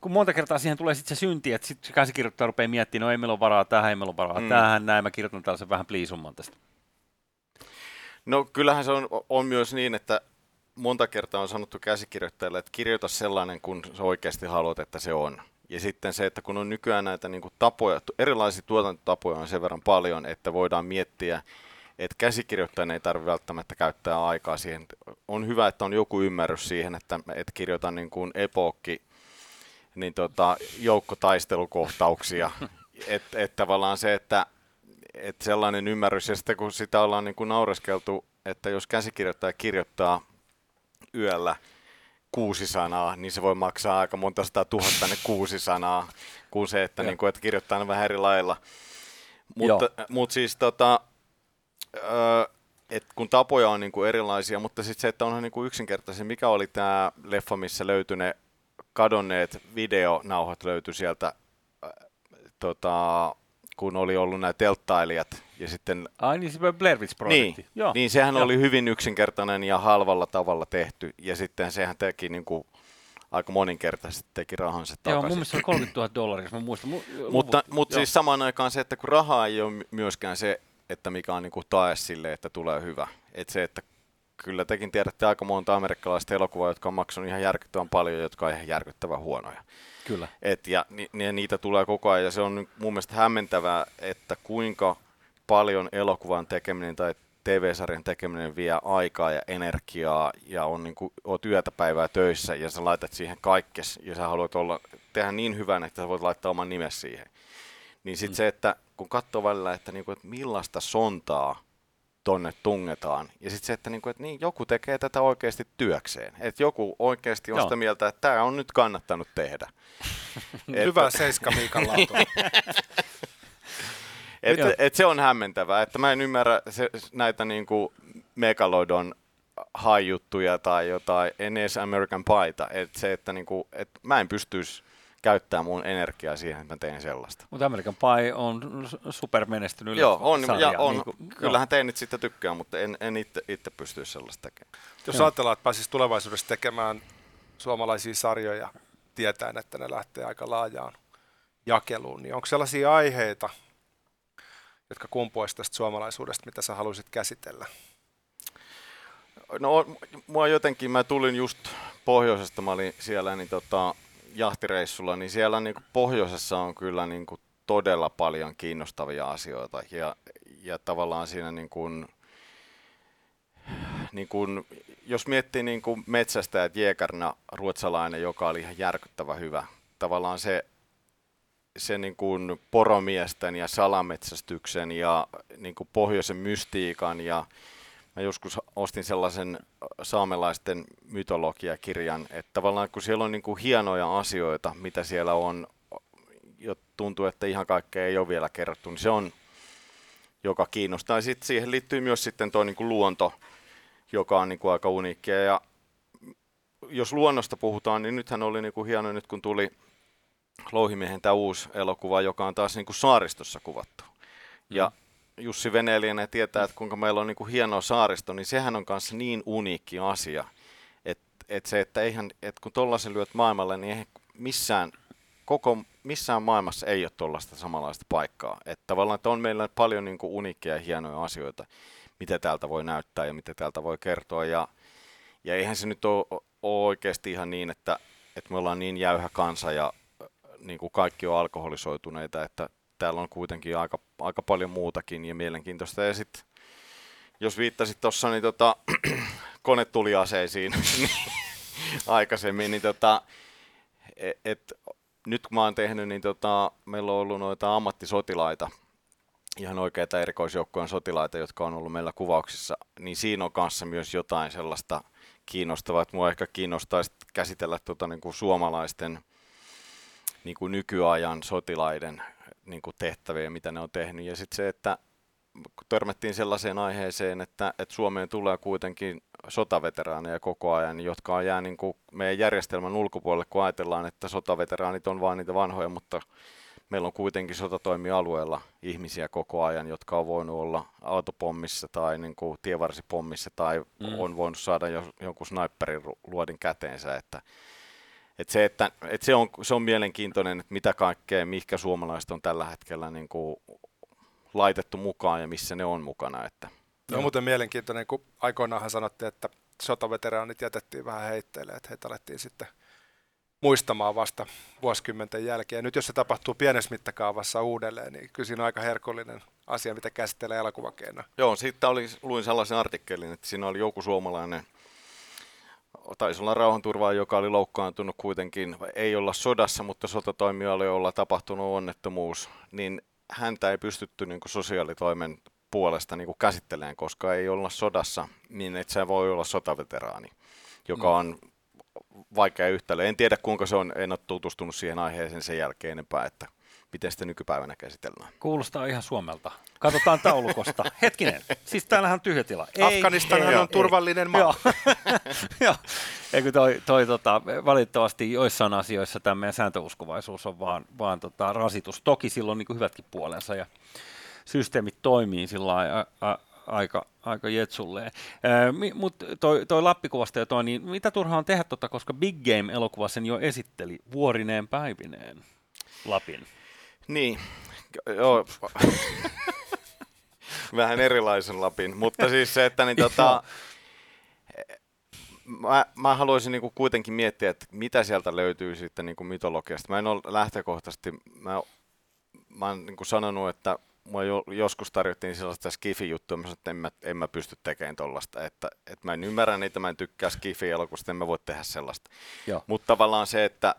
kun monta kertaa siihen tulee sitten se synti, että sitten käsikirjoittaja rupeaa miettimään, no ei meillä ole varaa tähän, ei meillä ole varaa tähän, näin mä kirjoitan tällaisen vähän pliisumman tästä. No kyllähän se on myös niin, että monta kertaa on sanottu käsikirjoittajalle, että kirjoita sellainen, kun sä oikeasti haluat, että se on. Ja sitten se, että kun on nykyään näitä niin kuin tapoja, erilaisia tuotantotapoja on sen verran paljon, että voidaan miettiä, että käsikirjoittajan ei tarvitse välttämättä käyttää aikaa siihen. On hyvä, että on joku ymmärrys siihen, että kirjoitan niin kuin epookki, niin joukkotaistelukohtauksia. Että tavallaan se, että sellainen ymmärrys, ja sitten kun sitä ollaan niin kuin naureskeltu, että jos käsikirjoittaja kirjoittaa yöllä 6 sanaa, niin se voi maksaa aika monta 100 000 ne 6 sanaa, kuin se, että, niin kuin, että kirjoittaa ne vähän eri lailla. Mutta siis kun tapoja on niin kuin erilaisia, mutta sitten se, että onhan niin kuin yksinkertaisesti, mikä oli tämä leffa, missä löytyi ne kadonneet videonauhat löytyi sieltä, kun oli ollut nämä telttailijat. Ja sitten, niin se Blair Witch-projekti. Niin, sehän oli hyvin yksinkertainen ja halvalla tavalla tehty, ja sitten sehän teki niin kuin, aika moninkertaisesti teki rahansa takaisin. Joo, mun mielestä se on $30,000, mä muistan. Mutta siis samaan aikaan se, että kun rahaa ei ole myöskään se, että mikä on niin kuin tae sille, että tulee hyvä. Että se, että kyllä tekin tiedätte aika monta amerikkalaista elokuvaa, jotka on maksanut ihan järkyttävän paljon, jotka on ihan järkyttävän huonoja. Kyllä. Niitä tulee koko ajan, ja se on mun mielestä hämmentävää, että kuinka paljon elokuvan tekeminen tai TV-sarjan tekeminen vie aikaa ja energiaa ja on niin kuin, oot yötä päivää töissä ja sä laitat siihen kaikkes ja sä haluat tehdä niin hyvän, että sä voit laittaa oman nimes siihen. Niin sitten se, että kun katsoo välillä, että, niin kuin, että millaista sontaa tonne tungetaan ja sitten se, että niin, joku tekee tätä oikeasti työkseen. Että joku oikeasti on sitä mieltä, että tämä on nyt kannattanut tehdä. Hyvä Seiska-Miikan lauta. Et se on hämmentävää, että mä en ymmärrä näitä niinku Megalodon haijuttuja tai jotain, en edes American Pieta, että se, että niinku, et mä en pystyisi käyttämään mun energiaa siihen, että mä teen sellaista. Mutta American Pie on supermenestynyt. Joo, on, sarja, ja on. Niin kuin, kyllähän teinit sitä tykkää, mutta en itse pystyisi sellaista tekemään. Jos ajatellaan, että pääsisi tulevaisuudessa tekemään suomalaisia sarjoja, tietäen, että ne lähtee aika laajaan jakeluun, niin onko sellaisia aiheita, jotka kumpuaisi tästä suomalaisuudesta, mitä sä haluaisit käsitellä? No, mä tulin just pohjoisesta, mä olin siellä, niin jahtireissulla, niin siellä niin kuin pohjoisessa on kyllä niin kuin todella paljon kiinnostavia asioita ja tavallaan siinä niin kuin, jos miettii niin kuin metsästäjät Jägernä, ruotsalainen, joka oli ihan järkyttävän hyvä, tavallaan se niin kuin poromiesten ja salametsästyksen ja niin kuin pohjoisen mystiikan ja mä joskus ostin sellaisen saamelaisten mytologiakirjan, että tavallaan kun siellä on niin kuin hienoja asioita, mitä siellä on, ja tuntuu, että ihan kaikkea ei ole vielä kerrottu, niin se on, joka kiinnostaa. Sitten siihen liittyy myös sitten tuo niin kuin luonto, joka on niin kuin aika uniikkia. Ja jos luonnosta puhutaan, niin nythän oli niin kuin hieno, nyt kun tuli Louhimiehen tämä uusi elokuva, joka on taas niin kuin saaristossa kuvattu. Ja Jussi Veneilijänä tietää, että kuinka meillä on niin kuin hieno saaristo, niin sehän on kanssa niin uniikki asia, että kun tollaisen lyöt maailmalle, niin eihän missään maailmassa ei ole tuollaista samanlaista paikkaa. Että tavallaan että on meillä paljon niin kuin uniikkia ja hienoja asioita, mitä täältä voi näyttää ja mitä täältä voi kertoa. Ja eihän se nyt ole oikeasti ihan niin, että me ollaan niin jäyhä kansa ja niin kuin kaikki on alkoholisoituneita, että täällä on kuitenkin aika paljon muutakin ja mielenkiintoista. Ja sitten, jos viittasit tuossa niin konetuliaseisiin aikaisemmin, niin nyt kun mä oon tehnyt, niin meillä on ollut noita ammattisotilaita, ihan oikeita erikoisjoukkojen sotilaita, jotka on ollut meillä kuvauksissa, niin siinä on kanssa myös jotain sellaista kiinnostavaa, että mua ehkä kiinnostaisi käsitellä niin kuin suomalaisten niin kuin nykyajan sotilaiden niin kuin tehtäviä, mitä ne on tehnyt. Ja sitten se, että törmättiin sellaiseen aiheeseen, että Suomeen tulee kuitenkin sotaveteraaneja koko ajan, jotka jää niin kuin meidän järjestelmän ulkopuolelle, kun ajatellaan, että sotaveteraanit on vain niitä vanhoja, mutta meillä on kuitenkin sotatoimialueella ihmisiä koko ajan, jotka on voinut olla autopommissa tai niin kuin tievarsipommissa tai on voinut saada jonkun snaipperin luodin käteensä. Se on mielenkiintoinen, että mitä kaikkea, mihinkä suomalaiset on tällä hetkellä niin kuin laitettu mukaan ja missä ne on mukana. Se on muuten mielenkiintoinen, kun aikoinaanhan sanottiin, että sotaveteraanit jätettiin vähän heitteille, että heitä alettiin sitten muistamaan vasta vuosikymmenten jälkeen. Ja nyt jos se tapahtuu pienessä mittakaavassa uudelleen, niin kyllä siinä on aika herkullinen asia, mitä käsitellään elokuvakeinoin. Joo, siitä luin sellaisen artikkelin, että siinä oli joku suomalainen, taisi olla rauhanturvaaja, joka oli loukkaantunut kuitenkin, ei olla sodassa, mutta sotatoimijoilla, jolla tapahtunut onnettomuus, niin häntä ei pystytty niin kuin sosiaalitoimen puolesta niin kuin käsittelemään, koska ei olla sodassa, niin et sä voi olla sotaveteraani, joka on vaikea yhtälö. En tiedä kuinka se on, en ole tutustunut siihen aiheeseen sen jälkeen enempää, että miten sitä nykypäivänä käsitellään. Kuulostaa ihan Suomelta. Katsotaan taulukosta. Hetkinen, siis täällähän on tyhjä tila. Afganistanhan on turvallinen maa. Joo, eikö valitettavasti joissain asioissa tämä meidän sääntöuskovaisuus on vaan rasitus. Toki silloin niin kuin hyvätkin puolensa ja systeemit toimii sillä aika jetsulleen. Mutta toi Lappikuvasta ja toi, niin mitä turhaa on tehdä, koska Big Game-elokuva sen jo esitteli vuorineen päivineen Lapin. Niin, joo. Vähän erilaisen Lapin, mutta siis se, että mä haluaisin niinku kuitenkin miettiä, että mitä sieltä löytyy sitten niinku mytologiasta. Mä en ole lähtökohtaisesti, mä oon niinku sanonut, että mua joskus tarjottiin sellaista skifi-juttua, että en mä pysty tekemään tollaista, että mä en ymmärrä niitä, mä en tykkää skifi-elokuvasta, en mä voi tehdä sellaista. Mutta tavallaan se, että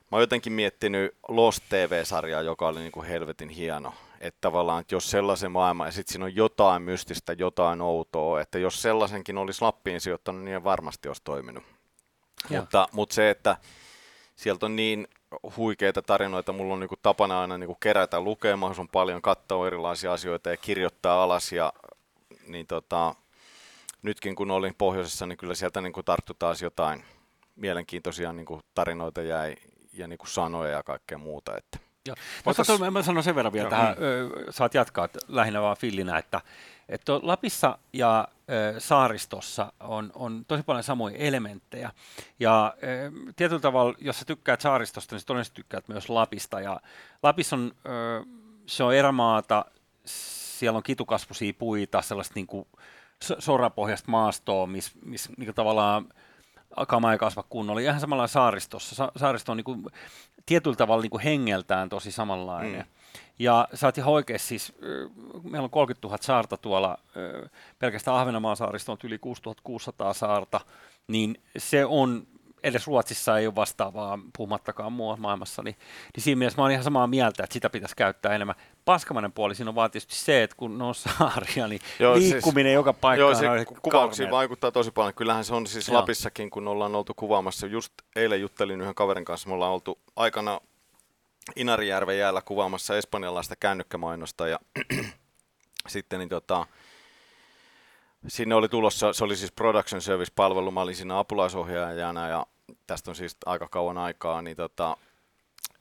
mä oon jotenkin miettinyt Lost TV-sarjaa, joka oli niin kuin helvetin hieno, että tavallaan, että jos sellaisen maailman, ja sitten siinä on jotain mystistä, jotain outoa, että jos sellaisenkin olisi Lappiin sijoittanut, niin varmasti olisi toiminut. Mutta se, että sieltä on niin huikeita tarinoita, mulla on niin kuin tapana aina niin kuin kerätä lukea mahdollisimman paljon, katsoa erilaisia asioita ja kirjoittaa alas, ja niin nytkin kun olin pohjoisessa, niin kyllä sieltä niin kuin tarttu taas jotain mielenkiintoisia niin kuin tarinoita jäi, ja niin kuin sanoja ja kaikkea muuta. Että. Mä sanon sen verran vielä tähän, saat jatkaa lähinnä vaan fillinä, että Lapissa ja saaristossa on tosi paljon samoja elementtejä. Ja tietyllä tavalla, jos sä tykkäät saaristosta, niin sä todennäköisesti tykkäät myös Lapista. Ja Lapissa on, se on erämaata, siellä on kitukasvuisia puita, sellaista niin kuin sorapohjaista maastoa, missä tavallaan kama ei kasva kunnolla. Ihan samalla saaristossa. Saaristo on niin kuin, tietyllä tavalla niin kuin hengeltään tosi samanlainen. Ja sä oot ihan oikeassa, siis meillä on 30 000 saarta tuolla, pelkästään Ahvenanmaan saaristo on yli 6600 saarta, niin se on, edes Ruotsissa ei ole vastaavaa, puhumattakaan muualla maailmassa, niin siinä mielessä mä oon ihan samaa mieltä, että sitä pitäisi käyttää enemmän. Paskamainen puoli siinä on vaan tietysti se, että kun ne on saaria, niin joo, liikkuminen siis, joka paikkaan on kalmeita. Kuvauksiin vaikuttaa tosi paljon. Kyllähän se on siis Lapissakin, kun ollaan oltu kuvaamassa. Just eilen juttelin yhden kaverin kanssa, me ollaan oltu aikana Inarijärven jäällä kuvaamassa espanjalaista kännykkämainosta ja sitten niin sinne oli tulossa, se oli siis Production Service-palvelu, mä olin siinä apulaisohjaajana ja tästä on siis aika kauan aikaa, niin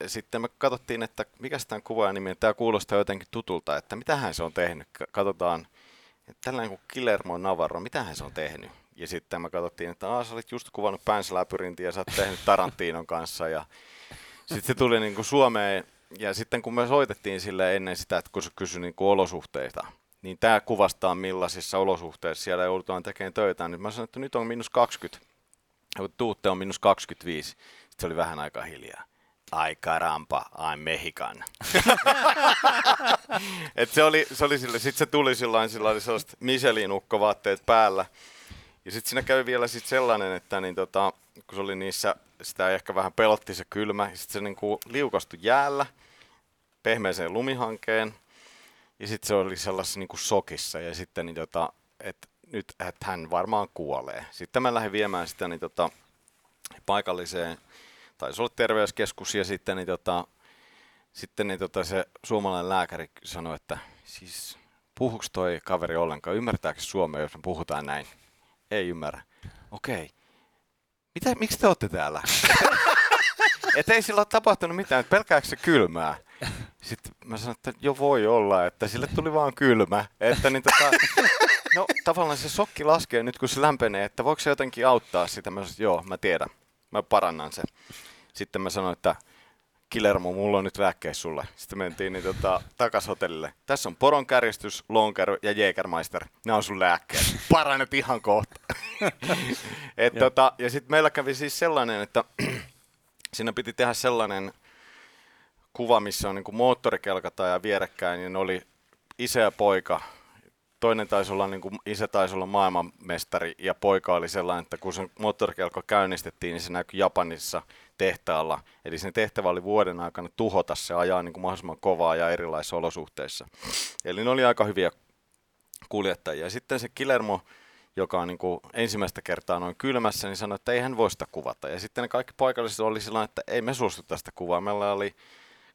sitten me katsottiin, että mikä tämän kuvaajan nimi, tämä kuulostaa jotenkin tutulta, että mitähän se on tehnyt, katsotaan, että tällainen kuin Guillermo Navarro, mitähän se on tehnyt, ja sitten me katsottiin, että sä olet just kuvannut Päänsä läpyrintin ja sä oot tehnyt Tarantinon kanssa ja sitten se tuli niin kuin Suomeen, ja sitten kun me soitettiin sille ennen sitä, että kun se kysyi niin kuin olosuhteita, niin tämä kuvastaa millaisissa olosuhteissa siellä joudutaan tekemään töitä. Nyt mä sanoin, että nyt on -20, tuutte on -25. Sitten se oli vähän aika hiljaa. Ai caramba, I'm Mexican. Et se oli sille, sitten se tuli sillä oli sellaiset Michelin-ukkovaatteet päällä. Ja sitten siinä kävi vielä sit sellainen, että niin kun se oli niissä, sitä ehkä vähän pelotti se kylmä. Sitten se niinku liukastui jäällä, pehmeeseen lumihankeen. Ja sitten se oli sellaisessa niin kuin sokissa ja sitten niin että nyt että hän varmaan kuolee. Sitten mä lähdin viemään sitä niin paikalliseen, taisi olla terveyskeskus ja sitten niin se suomalainen lääkäri sanoi, että siis puhuuko toi kaveri ollenkaan? Ymmärtääkö suomea, jos me puhutaan näin? Ei ymmärrä. Okei. Mitä, miksi te olette täällä? Että ei sillä ole tapahtunut mitään, pelkääkö se kylmää? Sitten mä sanoin, että jo voi olla, että sille tuli vaan kylmä. Että niin no tavallaan se sokki laskee nyt kun se lämpenee, että voiko se jotenkin auttaa sitä? Mä sanoin, joo mä tiedän, mä parannan sen. Sitten mä sanoin, että Guillermo, mulla on nyt lääkkeessä sulle. Sitten mentiin niin takas hotellille. Tässä on poronkärjestys, lonkeru ja Jägermeister. Nämä on sun lääkkeet. Parannet ihan kohta. Ja sitten meillä kävi siis sellainen, että siinä piti tehdä sellainen kuva, missä on niin kuin moottorikelkata ja vierekkäin, niin oli isä ja poika. Toinen taisi olla, niin kuin isä taisi olla maailmanmestari, ja poika oli sellainen, että kun se moottorikelko käynnistettiin, niin se näkyi Japanissa tehtaalla. Eli sen tehtävä oli vuoden aikana tuhota se ajaa niin kuin mahdollisimman kovaa ja erilaisissa olosuhteissa. Eli ne oli aika hyviä kuljettajia. Sitten se Guillermo, joka on niin kuin ensimmäistä kertaa noin kylmässä, niin sanoi, että ei hän voi sitä kuvata. Ja sitten ne kaikki paikalliset oli sellainen, että ei me suostu tästä kuvaa. Meillä oli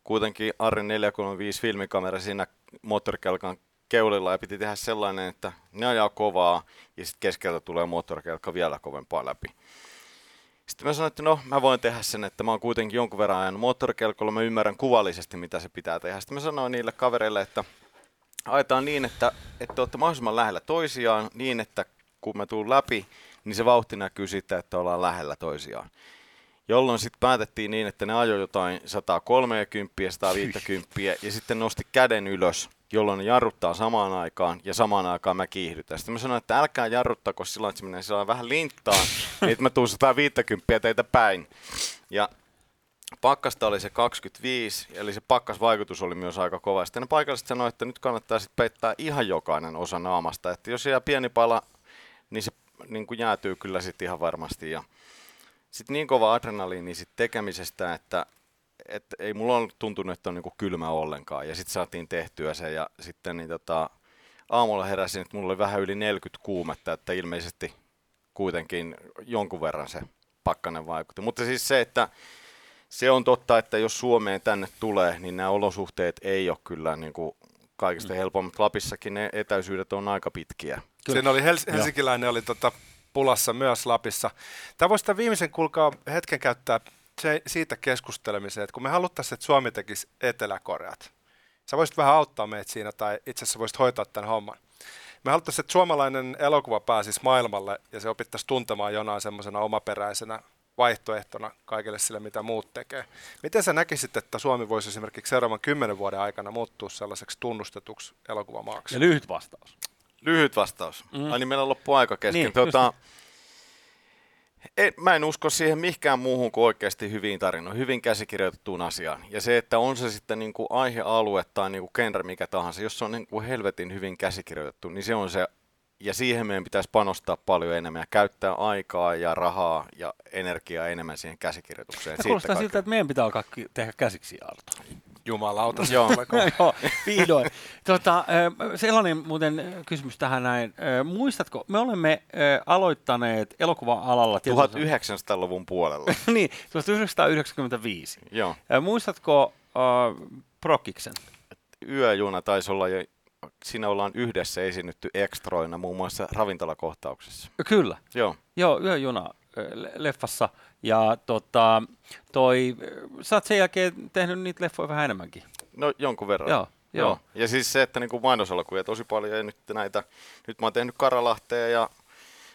kuitenkin Arri 435 filmikamera siinä moottorikelkan keulilla ja piti tehdä sellainen, että ne ajaa kovaa ja sitten keskeltä tulee moottorikelkka vielä kovempaa läpi. Sitten mä sanoin, että no mä voin tehdä sen, että mä oon kuitenkin jonkun verran ajanut moottorikelkalla, mä ymmärrän kuvallisesti mitä se pitää tehdä. Sitten mä sanoin niille kavereille, että ajetaan niin, että olette mahdollisimman lähellä toisiaan niin, että kun mä tuun läpi, niin se vauhti näkyy siitä, että ollaan lähellä toisiaan. Jolloin sitten päätettiin niin, että ne ajoi jotain 130, 150 ja sitten nosti käden ylös, jolloin ne jarruttaa samaan aikaan ja samaan aikaan mä kiihdytään. Sitten mä sanoin, että älkää jarruttako sillä että se menee sillä vähän linttaan, niin että mä tuun 150 teitä päin. Ja pakkasta oli se 25, eli se pakkasvaikutus oli myös aika kova. Sitten ne paikalliset sanoi, että nyt kannattaa sitten peittää ihan jokainen osa naamasta, että jos jää pieni pala, niin se niin kuin jäätyy kyllä sitten ihan varmasti ja sitten niin kova adrenaliini sit tekemisestä, että ei mulla on tuntunut, että on niinku kylmä ollenkaan. Ja sitten saatiin tehtyä se ja sitten niin aamulla heräsin, että mulla oli vähän yli 40 kuumetta, että ilmeisesti kuitenkin jonkun verran se pakkanen vaikutti. Mutta siis se, että se on totta, että jos Suomeen tänne tulee, niin nämä olosuhteet ei ole kyllä niinku kaikista helpommat. Lapissakin ne etäisyydet on aika pitkiä. Siinä oli helsinkiläinen oli pulassa myös Lapissa. Tämä voisi tämän viimeisen kulkaa hetken käyttää siitä keskustelemiseen, että kun me haluttaisiin, että Suomi tekisi Etelä-Koreat, sä voisit vähän auttaa meitä siinä tai itse asiassa voisit hoitaa tämän homman. Me haluttaisiin, että suomalainen elokuva pääsisi maailmalle ja se opittaisi tuntemaan jonain semmoisena omaperäisenä vaihtoehtona kaikille sille, mitä muut tekee. Miten sä näkisit, että Suomi voisi esimerkiksi seuraavan 10 vuoden aikana muuttua sellaiseksi tunnustetuksi elokuvamaaksi? Ja lyhyt vastaus. Lyhyt vastaus. Ai niin meillä on loppuaika kesken. Niin. Mä en usko siihen mihinkään muuhun kuin oikeasti hyviin tarinoihin, hyvin käsikirjoitettuun asiaan. Ja se, että on se sitten niin kuin aihealue tai niin kuin genre mikä tahansa, jos se on niin kuin helvetin hyvin käsikirjoitettu, niin se on se. Ja siihen meidän pitäisi panostaa paljon enemmän ja käyttää aikaa ja rahaa ja energiaa enemmän siihen käsikirjoitukseen. Ja kuulostaa siltä, että meidän pitää alkaa tehdä käsiksi Arto. Jumalauta. Joo, vihdoin. Sellainen muuten kysymys tähän näin. Muistatko, me olemme aloittaneet elokuva-alalla... 1900-luvun puolella. Niin, 1995. Joo. Muistatko Prokkiksen? Yöjuna taisi olla... Siinä ollaan yhdessä esiinnytty ekstroina muun muassa ravintolakohtauksessa. Kyllä. Joo. Joo, Yöjuna leffassa. Ja sä oot sen jälkeen tehnyt niitä leffoja vähän enemmänkin. No jonkun verran. Joo. Ja siis se, että niinku mainosalkuja tosi paljon ja nyt mä oon tehnyt Karalahtea ja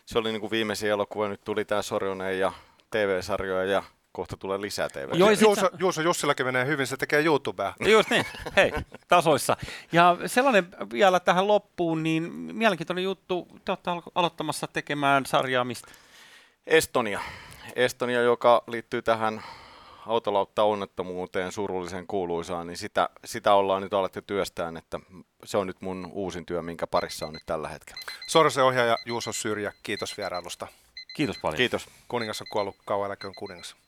se oli niinku viimeisiä elokuvia. Nyt tuli tää Sorjonen ja TV-sarjoja ja kohta tulee lisää TV. Juuso Jussilakin menee hyvin, se tekee YouTubea. Just niin, hei, tasoissa. Ja sellainen vielä tähän loppuun, niin mielenkiintoinen juttu, te olette aloittamassa tekemään sarjaa mistä? Estonia, joka liittyy tähän autolautta-onnettomuuteen, surullisen kuuluisaan, niin sitä ollaan nyt alettu työstään, että se on nyt mun uusin työ, minkä parissa on nyt tällä hetkellä. Sorjosen ohjaaja Juuso Syrjä, kiitos vierailusta. Kiitos paljon. Kiitos. Kuningas on kuollut, kauan eläköön kuningas.